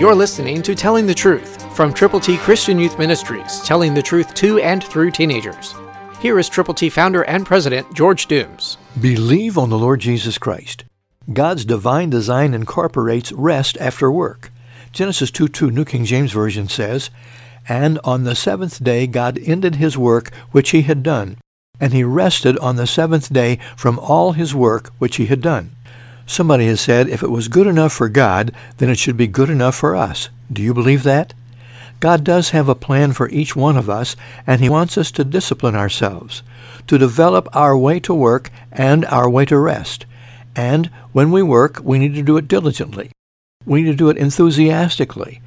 You're listening to Telling the Truth from Triple T Christian Youth Ministries, telling the truth to and through teenagers. Here is Triple T founder and president George Dooms. Believe on the Lord Jesus Christ. God's divine design incorporates rest after work. Genesis 2:2, New King James Version says, "And on the seventh day God ended his work which he had done, and he rested on the seventh day from all his work which he had done." Somebody has said, if it was good enough for God, then it should be good enough for us. Do you believe that? God does have a plan for each one of us, and he wants us to discipline ourselves, to develop our way to work and our way to rest. And when we work, we need to do it diligently. We need to do it enthusiastically.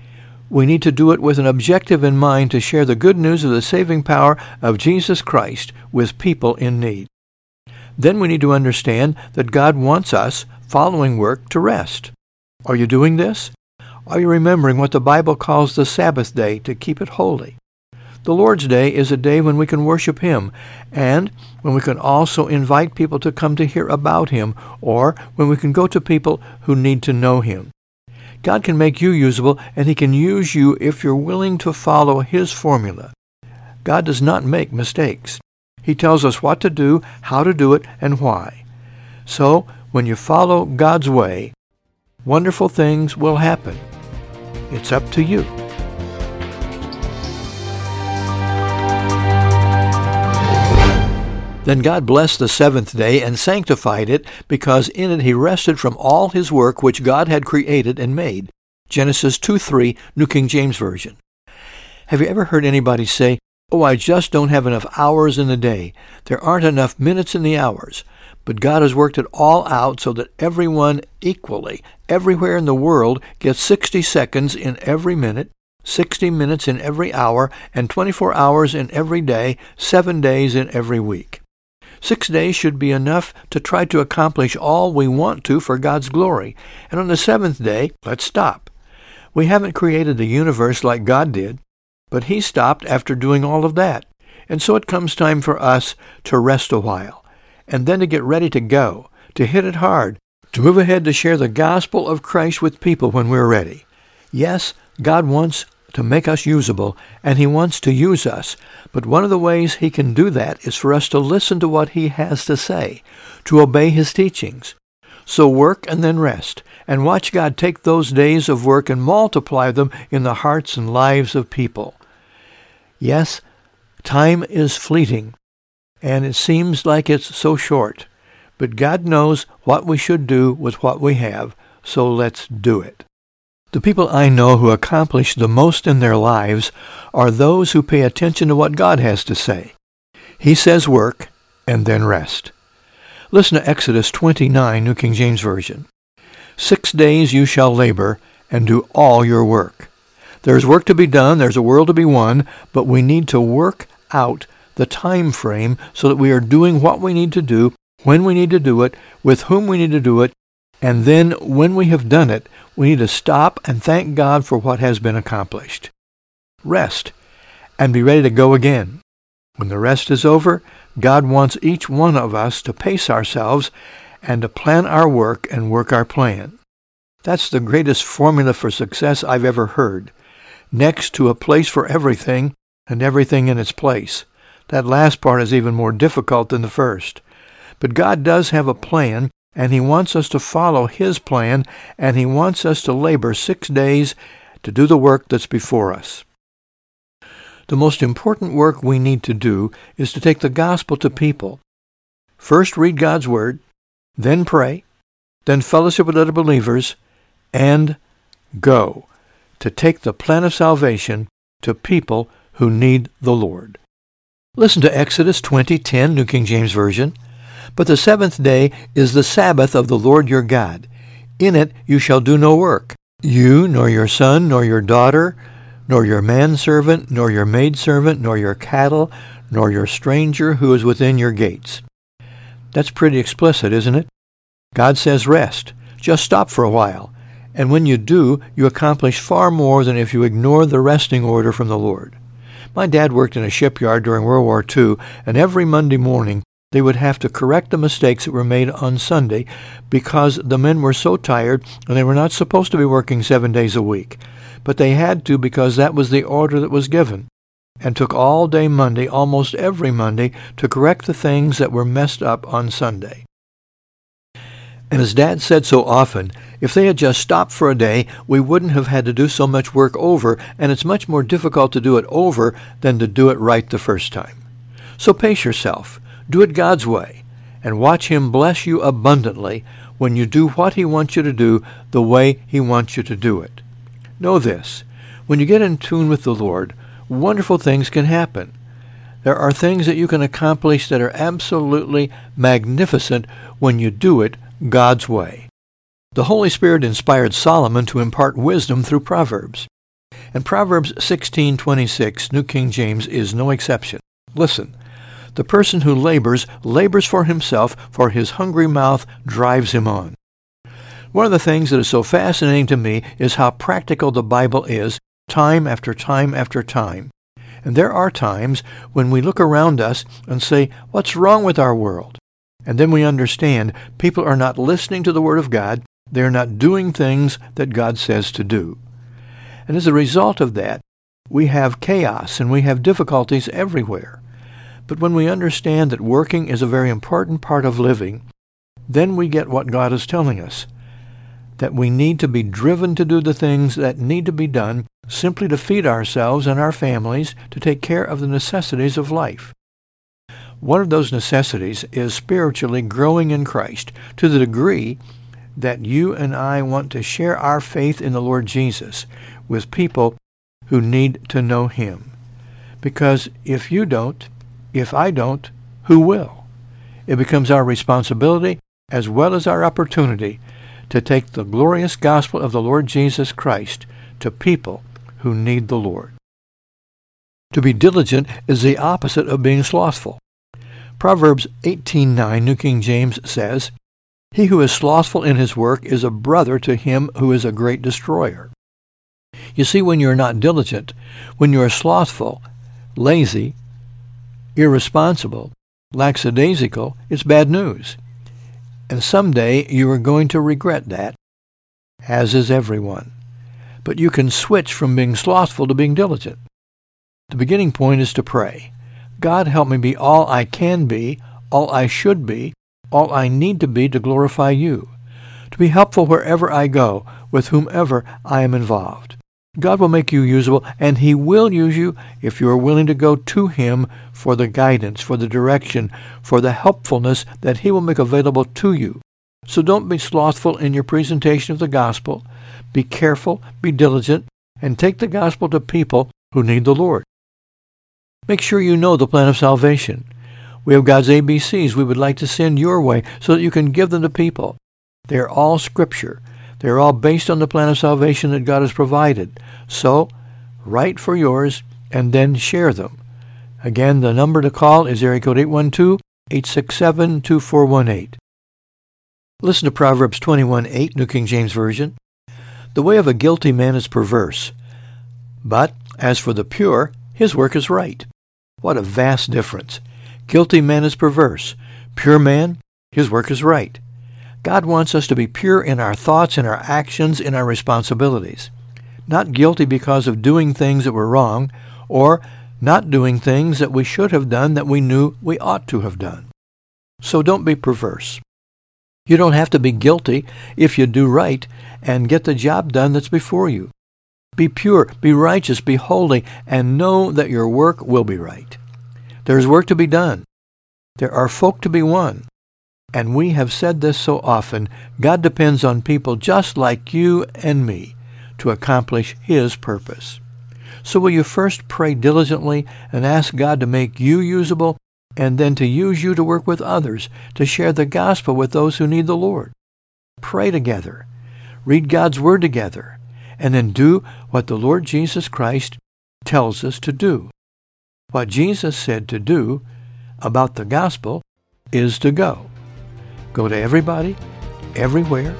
We need to do it with an objective in mind to share the good news of the saving power of Jesus Christ with people in need. Then we need to understand that God wants us, following work, to rest. Are you doing this? Are you remembering what the Bible calls the Sabbath day to keep it holy? The Lord's Day is a day when we can worship Him and when we can also invite people to come to hear about Him, or when we can go to people who need to know Him. God can make you usable, and He can use you if you're willing to follow His formula. God does not make mistakes. He tells us what to do, how to do it, and why. So, when you follow God's way, wonderful things will happen. It's up to you. Then God blessed the seventh day and sanctified it, because in it he rested from all his work which God had created and made. Genesis 2:3, New King James Version. Have you ever heard anybody say, "Oh, I just don't have enough hours in the day. There aren't enough minutes in the hours." But God has worked it all out so that everyone equally, everywhere in the world, gets 60 seconds in every minute, 60 minutes in every hour, and 24 hours in every day, 7 days in every week. 6 days should be enough to try to accomplish all we want to for God's glory. And on the seventh day, let's stop. We haven't created the universe like God did, but He stopped after doing all of that. And so it comes time for us to rest a while, and then to get ready to go, to hit it hard, to move ahead to share the gospel of Christ with people when we're ready. Yes, God wants to make us usable, and He wants to use us. But one of the ways He can do that is for us to listen to what He has to say, to obey His teachings. So work and then rest, and watch God take those days of work and multiply them in the hearts and lives of people. Yes, time is fleeting, and it seems like it's so short. But God knows what we should do with what we have, so let's do it. The people I know who accomplish the most in their lives are those who pay attention to what God has to say. He says work and then rest. Listen to Exodus 29, New King James Version. "6 days you shall labor and do all your work." There's work to be done, there's a world to be won, but we need to work out the time frame so that we are doing what we need to do, when we need to do it, with whom we need to do it, and then when we have done it, we need to stop and thank God for what has been accomplished. Rest, and be ready to go again. When the rest is over, God wants each one of us to pace ourselves and to plan our work and work our plan. That's the greatest formula for success I've ever heard, next to a place for everything and everything in its place. That last part is even more difficult than the first. But God does have a plan, and He wants us to follow His plan, and He wants us to labor 6 days to do the work that's before us. The most important work we need to do is to take the gospel to people. First, read God's Word, then pray, then fellowship with other believers, and go to take the plan of salvation to people who need the Lord. Listen to Exodus 20:10, New King James Version. "But the seventh day is the Sabbath of the Lord your God. In it you shall do no work, you, nor your son, nor your daughter, nor your manservant, nor your maidservant, nor your cattle, nor your stranger who is within your gates." That's pretty explicit, isn't it? God says rest. Just stop for a while. And when you do, you accomplish far more than if you ignore the resting order from the Lord. My dad worked in a shipyard during World War II, and every Monday morning they would have to correct the mistakes that were made on Sunday because the men were so tired and they were not supposed to be working 7 days a week. but they had to because that was the order that was given, and took all day Monday, almost every Monday, to correct the things that were messed up on Sunday. And as Dad said so often, if they had just stopped for a day, we wouldn't have had to do so much work over, and it's much more difficult to do it over than to do it right the first time. So pace yourself, do it God's way, and watch Him bless you abundantly when you do what He wants you to do the way He wants you to do it. Know this, when you get in tune with the Lord, wonderful things can happen. There are things that you can accomplish that are absolutely magnificent when you do it God's way. The Holy Spirit inspired Solomon to impart wisdom through Proverbs. And Proverbs 16:26, New King James, is no exception. Listen, the person who labors for himself, for his hungry mouth drives him on. One of the things that is so fascinating to me is how practical the Bible is, time after time after time. And there are times when we look around us and say, what's wrong with our world? And then we understand people are not listening to the Word of God. They are not doing things that God says to do. And as a result of that, we have chaos and we have difficulties everywhere. But when we understand that working is a very important part of living, then we get what God is telling us, that we need to be driven to do the things that need to be done simply to feed ourselves and our families, to take care of the necessities of life. One of those necessities is spiritually growing in Christ to the degree that you and I want to share our faith in the Lord Jesus with people who need to know Him. Because if you don't, if I don't, who will? It becomes our responsibility as well as our opportunity to take the glorious gospel of the Lord Jesus Christ to people who need the Lord. To be diligent is the opposite of being slothful. Proverbs 18:9, New King James, says, "He who is slothful in his work is a brother to him who is a great destroyer." You see, when you're not diligent, when you're slothful, lazy, irresponsible, lackadaisical, it's bad news. And someday you are going to regret that, as is everyone. But you can switch from being slothful to being diligent. The beginning point is to pray. God, help me be all I can be, all I should be, all I need to be to glorify You, to be helpful wherever I go, with whomever I am involved. God will make you usable, and He will use you if you are willing to go to Him for the guidance, for the direction, for the helpfulness that He will make available to you. So don't be slothful in your presentation of the gospel. Be careful, be diligent, and take the gospel to people who need the Lord. Make sure you know the plan of salvation. We have God's ABCs we would like to send your way so that you can give them to people. They are all Scripture. They are all based on the plan of salvation that God has provided. So, write for yours and then share them. Again, the number to call is area code 812-867-2418. Listen to Proverbs 21:8, New King James Version. "The way of a guilty man is perverse, but as for the pure, his work is right." What a vast difference. Guilty man is perverse. Pure man, his work is right. God wants us to be pure in our thoughts, in our actions, in our responsibilities. Not guilty because of doing things that were wrong, or not doing things that we should have done that we knew we ought to have done. So don't be perverse. You don't have to be guilty if you do right and get the job done that's before you. Be pure, be righteous, be holy, and know that your work will be right. There is work to be done. There are folk to be won. And we have said this so often, God depends on people just like you and me to accomplish His purpose. So will you first pray diligently and ask God to make you usable and then to use you to work with others, to share the gospel with those who need the Lord? Pray together. Read God's Word together. And then do what the Lord Jesus Christ tells us to do. What Jesus said to do about the gospel is to go. Go to everybody, everywhere,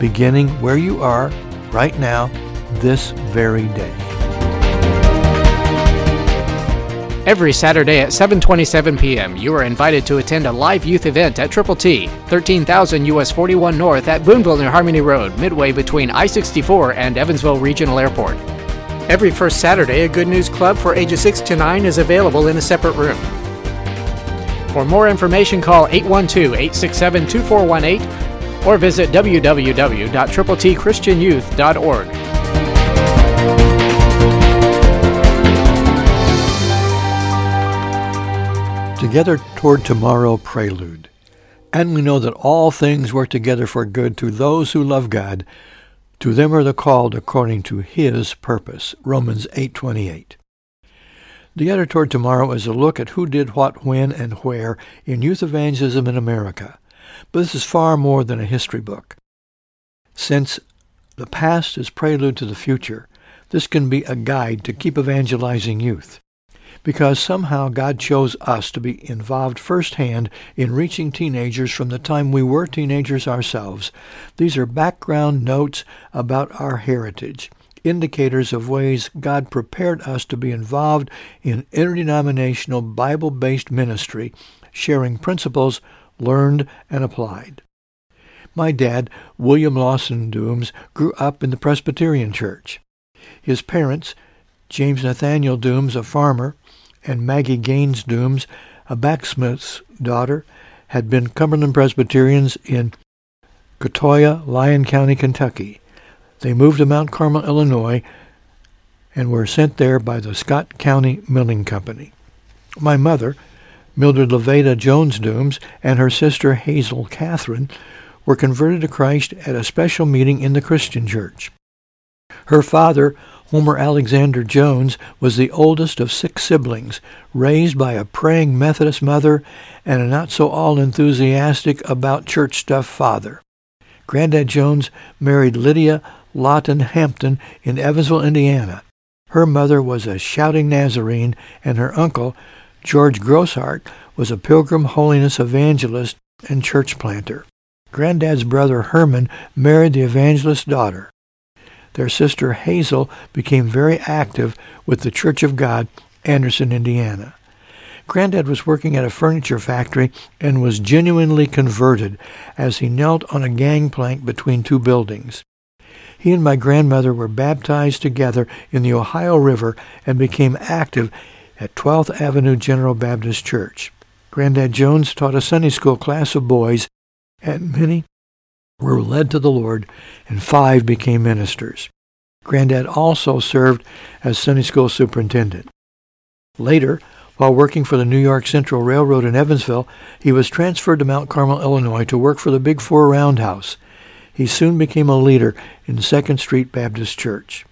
beginning where you are right now, this very day. Every Saturday at 7:27 p.m., you are invited to attend a live youth event at Triple T, 13,000 U.S. 41 North at Boonville and Harmony Road, midway between I-64 and Evansville Regional Airport. Every first Saturday, a Good News Club for ages 6 to 9 is available in a separate room. For more information, call 812-867-2418 or visit www.tripletchristianyouth.org. Together Toward Tomorrow Prelude. And we know that all things work together for good to those who love God. To them are the called according to His purpose. Romans 8:28. Together Toward Tomorrow is a look at who did what, when, and where in youth evangelism in America. But this is far more than a history book. Since the past is prelude to the future, this can be a guide to keep evangelizing youth. Because somehow God chose us to be involved firsthand in reaching teenagers from the time we were teenagers ourselves. These are background notes about our heritage, indicators of ways God prepared us to be involved in interdenominational Bible-based ministry, sharing principles learned and applied. My dad, William Lawson Dooms, grew up in the Presbyterian Church. His parents, James Nathaniel Dooms, a farmer, and Maggie Gaines Dooms, a blacksmith's daughter, had been Cumberland Presbyterians in Cotoia, Lyon County, Kentucky. They moved to Mount Carmel, Illinois, and were sent there by the Scott County Milling Company. My mother, Mildred Levada Jones Dooms, and her sister Hazel Catherine were converted to Christ at a special meeting in the Christian Church. Her father, Homer Alexander Jones, was the oldest of 6 siblings, raised by a praying Methodist mother and a not-so-all-enthusiastic-about-church-stuff father. Granddad Jones married Lydia Lawton Hampton in Evansville, Indiana. Her mother was a shouting Nazarene, and her uncle, George Grossart, was a pilgrim holiness evangelist and church planter. Granddad's brother Herman married the evangelist's daughter. Their sister Hazel became very active with the Church of God, Anderson, Indiana. Granddad was working at a furniture factory and was genuinely converted as he knelt on a gangplank between 2 buildings. He and my grandmother were baptized together in the Ohio River and became active at 12th Avenue General Baptist Church. Granddad Jones taught a Sunday school class of boys, and many were led to the Lord, and 5 became ministers. Granddad also served as Sunday school superintendent. Later, while working for the New York Central Railroad in Evansville, he was transferred to Mount Carmel, Illinois, to work for the Big Four Roundhouse. He soon became a leader in Second Street Baptist Church.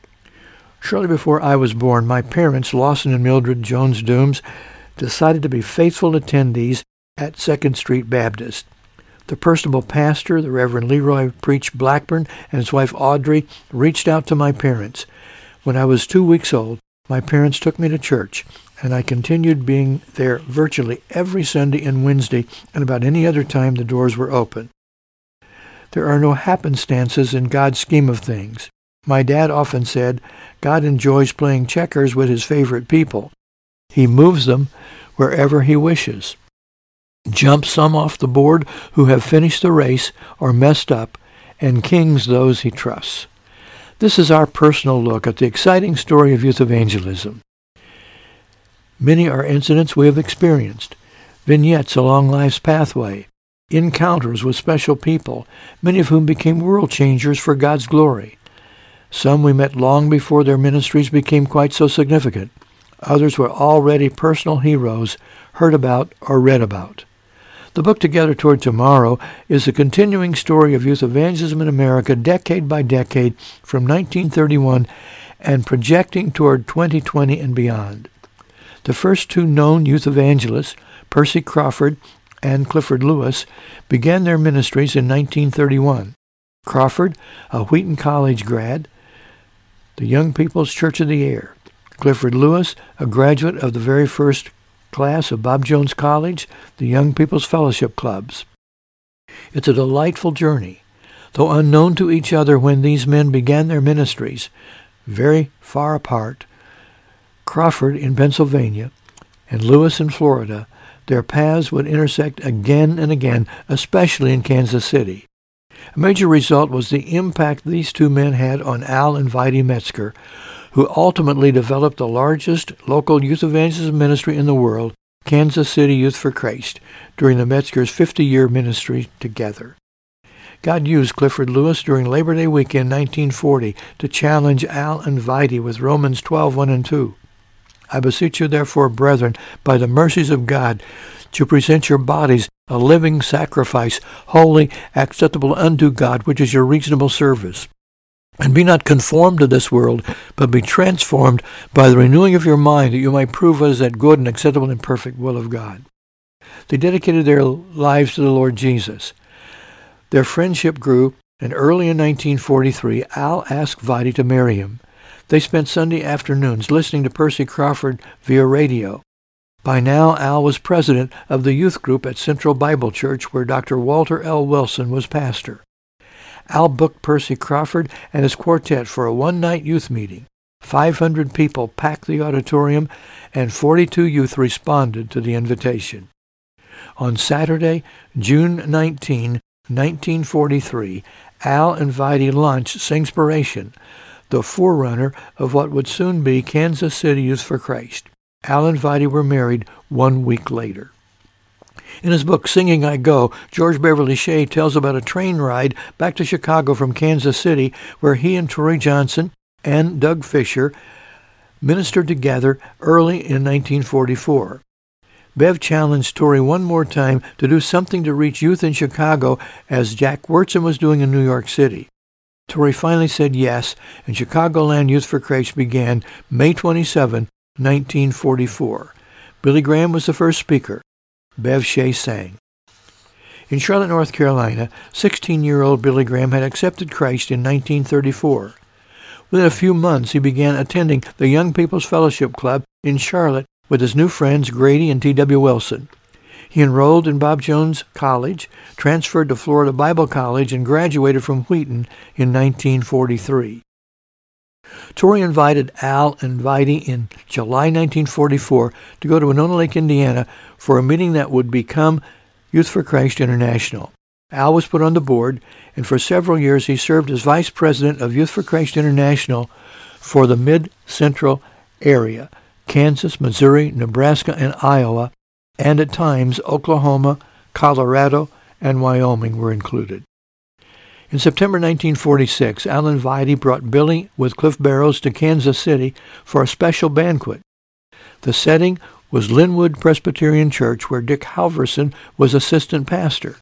Shortly before I was born, my parents, Lawson and Mildred Jones Dooms, decided to be faithful attendees at Second Street Baptist. The personable pastor, the Reverend Leroy Preach Blackburn, and his wife Audrey reached out to my parents. When I was 2 weeks old, my parents took me to church, and I continued being there virtually every Sunday and Wednesday, and about any other time the doors were open. There are no happenstances in God's scheme of things. My dad often said, God enjoys playing checkers with his favorite people. He moves them wherever he wishes. Jumps some off the board who have finished the race or messed up, and kings those he trusts. This is our personal look at the exciting story of youth evangelism. Many are incidents we have experienced, vignettes along life's pathway, encounters with special people, many of whom became world changers for God's glory. Some we met long before their ministries became quite so significant. Others were already personal heroes heard about or read about. The book Together Toward Tomorrow is a continuing story of youth evangelism in America decade by decade from 1931 and projecting toward 2020 and beyond. The first 2 known youth evangelists, Percy Crawford and Clifford Lewis, began their ministries in 1931. Crawford, a Wheaton College grad, the Young People's Church of the Air. Clifford Lewis, a graduate of the very first class of Bob Jones College, the Young People's Fellowship Clubs. It's a delightful journey. Though unknown to each other when these men began their ministries, very far apart, Crawford in Pennsylvania and Lewis in Florida, their paths would intersect again and again, especially in Kansas City. A major result was the impact these two men had on Al and Vidy Metzger, who ultimately developed the largest local youth evangelism ministry in the world, Kansas City Youth for Christ, during the Metzger's 50-year ministry together. God used Clifford Lewis during Labor Day weekend 1940 to challenge Al and Vidy with Romans 12:1 and 2. I beseech you therefore, brethren, by the mercies of God, to present your bodies a living sacrifice, holy, acceptable unto God, which is your reasonable service. And be not conformed to this world, but be transformed by the renewing of your mind, that you may prove what is that good and acceptable and perfect will of God. They dedicated their lives to the Lord Jesus. Their friendship grew, and early in 1943, Al asked Vidy to marry him. They spent Sunday afternoons listening to Percy Crawford via radio. By now, Al was president of the youth group at Central Bible Church, where Dr. Walter L. Wilson was pastor. Al booked Percy Crawford and his quartet for a one-night youth meeting. 500 people packed the auditorium, and 42 youth responded to the invitation. On Saturday, June 19, 1943, Al and Vidy launched Singspiration, the forerunner of what would soon be Kansas City Youth for Christ. Al and Vidy were married 1 week later. In his book, Singing I Go, George Beverly Shea tells about a train ride back to Chicago from Kansas City, where he and Torrey Johnson and Doug Fisher ministered together early in 1944. Bev challenged Torrey one more time to do something to reach youth in Chicago, as Jack Wurtzen was doing in New York City. Torrey finally said yes, and Chicagoland Youth for Christ began May 27, 1944. Billy Graham was the first speaker. Bev Shea sang. In Charlotte, North Carolina, 16-year-old Billy Graham had accepted Christ in 1934. Within a few months, he began attending the Young People's Fellowship Club in Charlotte with his new friends Grady and T.W. Wilson. He enrolled in Bob Jones College, transferred to Florida Bible College, and graduated from Wheaton in 1943. Torrey invited Al and Vidy in July 1944 to go to Winona Lake, Indiana, for a meeting that would become Youth for Christ International. Al was put on the board, and for several years he served as vice president of Youth for Christ International for the Mid-Central area, Kansas, Missouri, Nebraska, and Iowa, and at times Oklahoma, Colorado, and Wyoming were included. In September 1946, Al and Vidy brought Billy with Cliff Barrows to Kansas City for a special banquet. The setting was Linwood Presbyterian Church, where Dick Halverson was assistant pastor.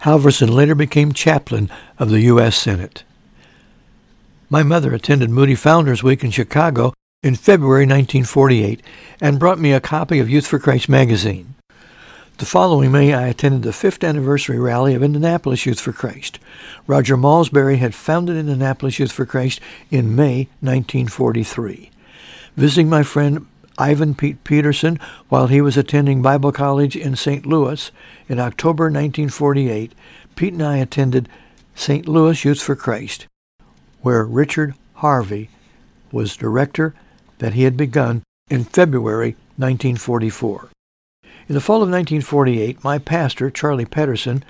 Halverson later became chaplain of the U.S. Senate. My mother attended Moody Founders Week in Chicago in February 1948 and brought me a copy of Youth for Christ magazine. The following May, I attended the 5th anniversary rally of Indianapolis Youth for Christ. Roger Malsbury had founded Indianapolis Youth for Christ in May 1943. Visiting my friend Ivan Pete Peterson while he was attending Bible College in St. Louis in October 1948, Pete and I attended St. Louis Youth for Christ, where Richard Harvey was director, that he had begun in February 1944. In the fall of 1948, my pastor, Charlie Pedersen,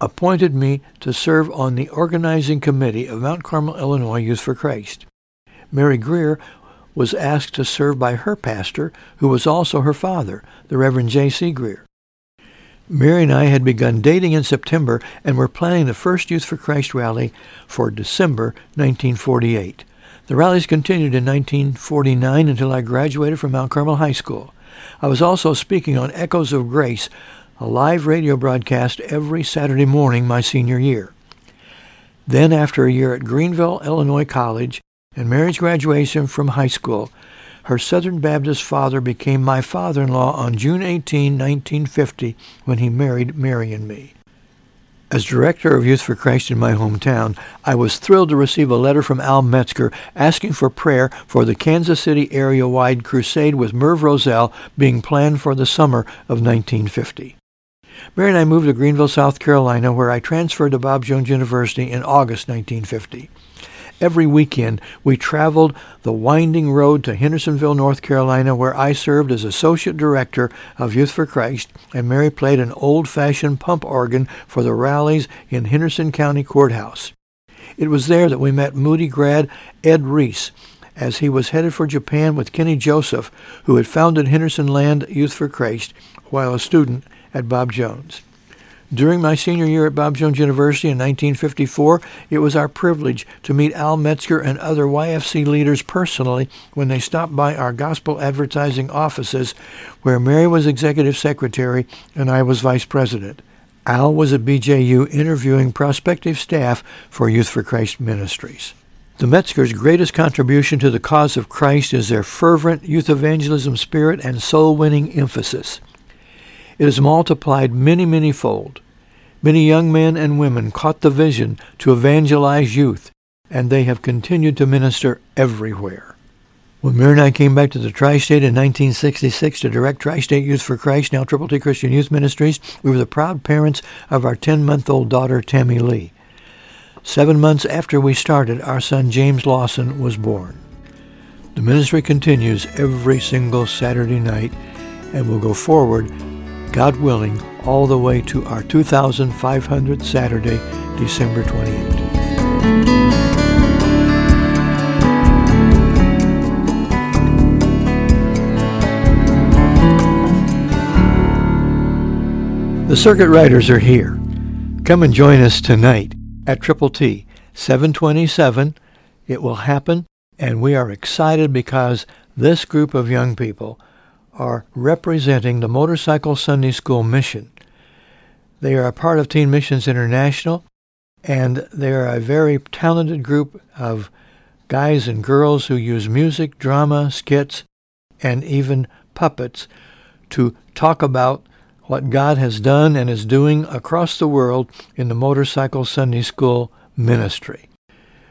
appointed me to serve on the organizing committee of Mount Carmel, Illinois Youth for Christ. Mary Greer was asked to serve by her pastor, who was also her father, the Reverend J.C. Greer. Mary and I had begun dating in September and were planning the first Youth for Christ rally for December 1948. The rallies continued in 1949 until I graduated from Mount Carmel High School. I was also speaking on Echoes of Grace, a live radio broadcast every Saturday morning my senior year. Then, after a year at Greenville, Illinois College, and Mary's graduation from high school, her Southern Baptist father became my father-in-law on June 18, 1950, when he married Mary and me. As director of Youth for Christ in my hometown, I was thrilled to receive a letter from Al Metzger asking for prayer for the Kansas City area-wide crusade with Merv Roselle being planned for the summer of 1950. Mary and I moved to Greenville, South Carolina, where I transferred to Bob Jones University in August 1950. every weekend, we traveled the winding road to Hendersonville, North Carolina, where I served as Associate Director of Youth for Christ, and Mary played an old-fashioned pump organ for the rallies in Henderson County Courthouse. It was there that we met Moody grad Ed Reese, as he was headed for Japan with Kenny Joseph, who had founded Hendersonland Youth for Christ while a student at Bob Jones. During my senior year at Bob Jones University in 1954, it was our privilege to meet Al Metzger and other YFC leaders personally when they stopped by our gospel advertising offices, where Mary was executive secretary and I was vice president. Al was at BJU interviewing prospective staff for Youth for Christ Ministries. The Metzger's greatest contribution to the cause of Christ is their fervent youth evangelism spirit and soul-winning emphasis. It is multiplied many, many-fold. Many young men and women caught the vision to evangelize youth, and they have continued to minister everywhere. When Mary and I came back to the Tri-State in 1966 to direct Tri-State Youth for Christ, now Triple T Christian Youth Ministries, we were the proud parents of our 10-month-old daughter, Tammy Lee. 7 months after we started, our son James Lawson was born. The ministry continues every single Saturday night and will go forward, God willing, all the way to our 2,500th Saturday, December 28th. The Circuit Riders are here. Come and join us tonight at Triple T, 727. It will happen, and we are excited because this group of young people are representing the Motorcycle Sunday School mission. They are a part of Teen Missions International, and they are a very talented group of guys and girls who use music, drama, skits, and even puppets to talk about what God has done and is doing across the world in the Motorcycle Sunday School ministry.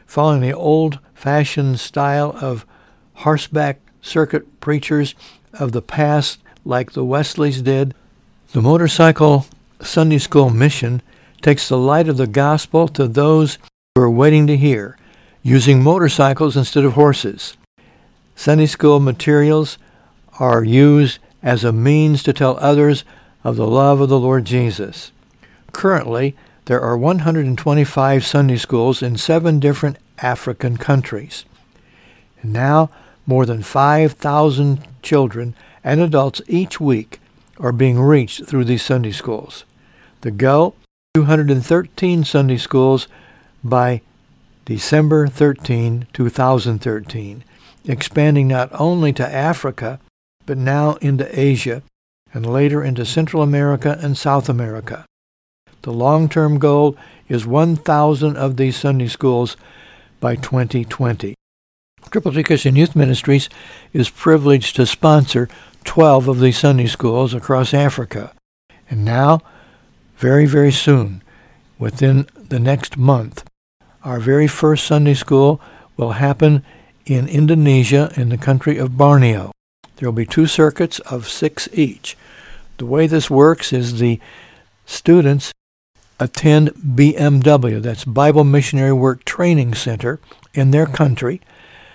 Following the old-fashioned style of horseback circuit preachers of the past, like the Wesleys did, the Motorcycle Sunday School mission takes the light of the gospel to those who are waiting to hear, using motorcycles instead of horses. Sunday school materials are used as a means to tell others of the love of the Lord Jesus. Currently, there are 125 Sunday schools in 7 different African countries. And now, more than 5,000 children and adults each week are being reached through these Sunday schools. The goal, 213 Sunday schools by December 13, 2013, expanding not only to Africa, but now into Asia and later into Central America and South America. The long-term goal is 1,000 of these Sunday schools by 2020. Triple T Christian Youth Ministries is privileged to sponsor 12 of these Sunday schools across Africa. And now, very, very soon, within the next month, our very first Sunday school will happen in Indonesia, in the country of Borneo. There will be 2 circuits of 6 each. The way this works is the students attend BMW, that's Bible Missionary Work Training Center, in their country,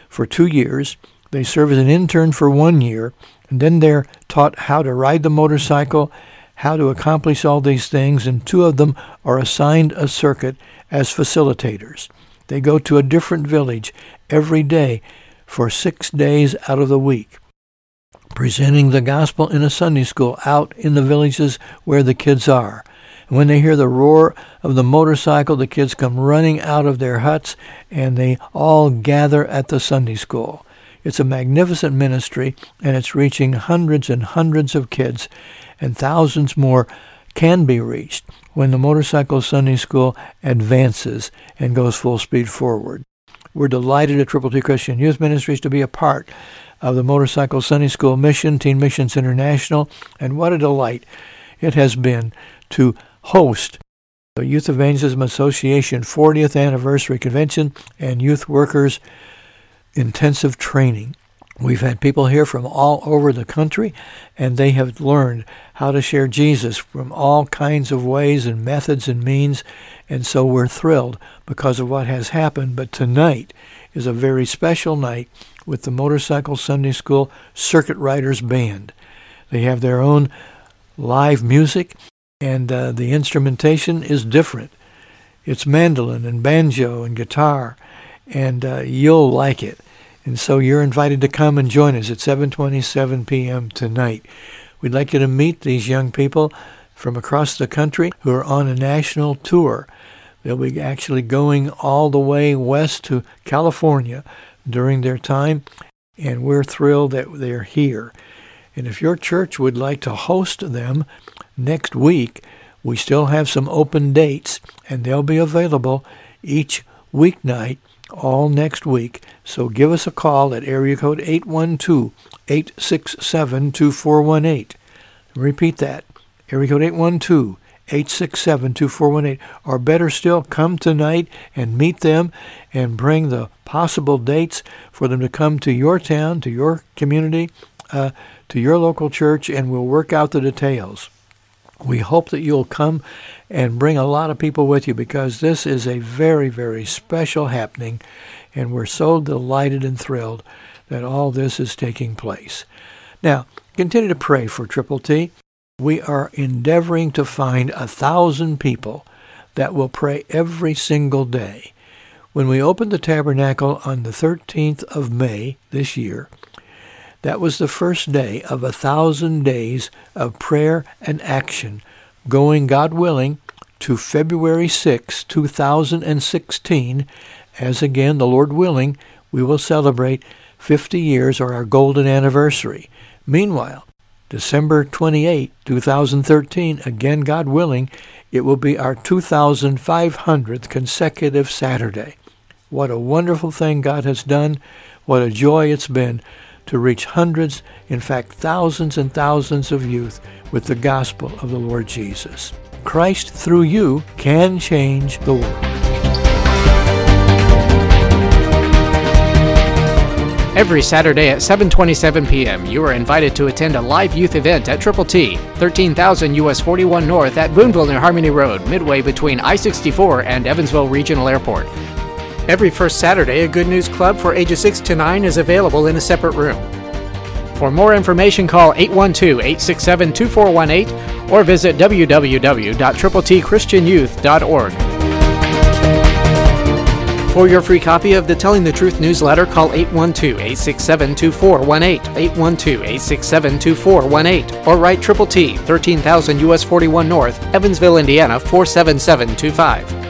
for 2 years. They serve as an intern for 1 year, and then they're taught how to ride the motorcycle, how to accomplish all these things, and 2 of them are assigned a circuit as facilitators. They go to a different village every day for 6 days out of the week, presenting the gospel in a Sunday school out in the villages where the kids are. And when they hear the roar of the motorcycle, the kids come running out of their huts, and they all gather at the Sunday school. It's a magnificent ministry, and it's reaching hundreds and hundreds of kids, and thousands more can be reached when the Motorcycle Sunday School advances and goes full speed forward. We're delighted at Triple T Christian Youth Ministries to be a part of the Motorcycle Sunday School mission, Teen Missions International, and what a delight it has been to host the Youth Evangelism Association 40th Anniversary Convention and Youth Workers Intensive Training. We've had people here from all over the country, and they have learned how to share Jesus from all kinds of ways and methods and means, and so we're thrilled because of what has happened. But tonight is a very special night with the Motorcycle Sunday School Circuit Riders Band. They have their own live music, and the instrumentation is different. It's mandolin and banjo and guitar, and you'll like it. And so you're invited to come and join us at 7:27 p.m. tonight. We'd like you to meet these young people from across the country who are on a national tour. They'll be actually going all the way west to California during their time, and we're thrilled that they're here. And if your church would like to host them next week, we still have some open dates, and they'll be available each weeknight all next week. So give us a call at area code 812-867-2418. Repeat that. Area code 812-867-2418. Or better still, come tonight and meet them and bring the possible dates for them to come to your town, to your community, to your local church, and we'll work out the details. We hope that you'll come and bring a lot of people with you, because this is a very, very special happening, and we're so delighted and thrilled that all this is taking place. Now, continue to pray for Triple T. We are endeavoring to find 1,000 people that will pray every single day. When we opened the tabernacle on the 13th of May this year, that was the first day of 1,000 days of prayer and action, going, God willing, to February 6, 2016, as again, the Lord willing, we will celebrate 50 years or our golden anniversary. Meanwhile, December 28, 2013, again, God willing, it will be our 2,500th consecutive Saturday. What a wonderful thing God has done. What a joy it's been to reach hundreds, in fact, thousands and thousands of youth with the gospel of the Lord Jesus. Christ through you can change the world. Every Saturday at 7:27 p.m., you are invited to attend a live youth event at Triple T, 13,000 US 41 North at Boonville near Harmony Road, midway between I-64 and Evansville Regional Airport. Every first Saturday, a Good News Club for ages 6 to 9 is available in a separate room. For more information, call 812-867-2418 or visit www.tripletchristianyouth.org. For your free copy of the Telling the Truth newsletter, call 812-867-2418, 812-867-2418, or write Triple T, 13,000 U.S. 41 North, Evansville, Indiana, 47725.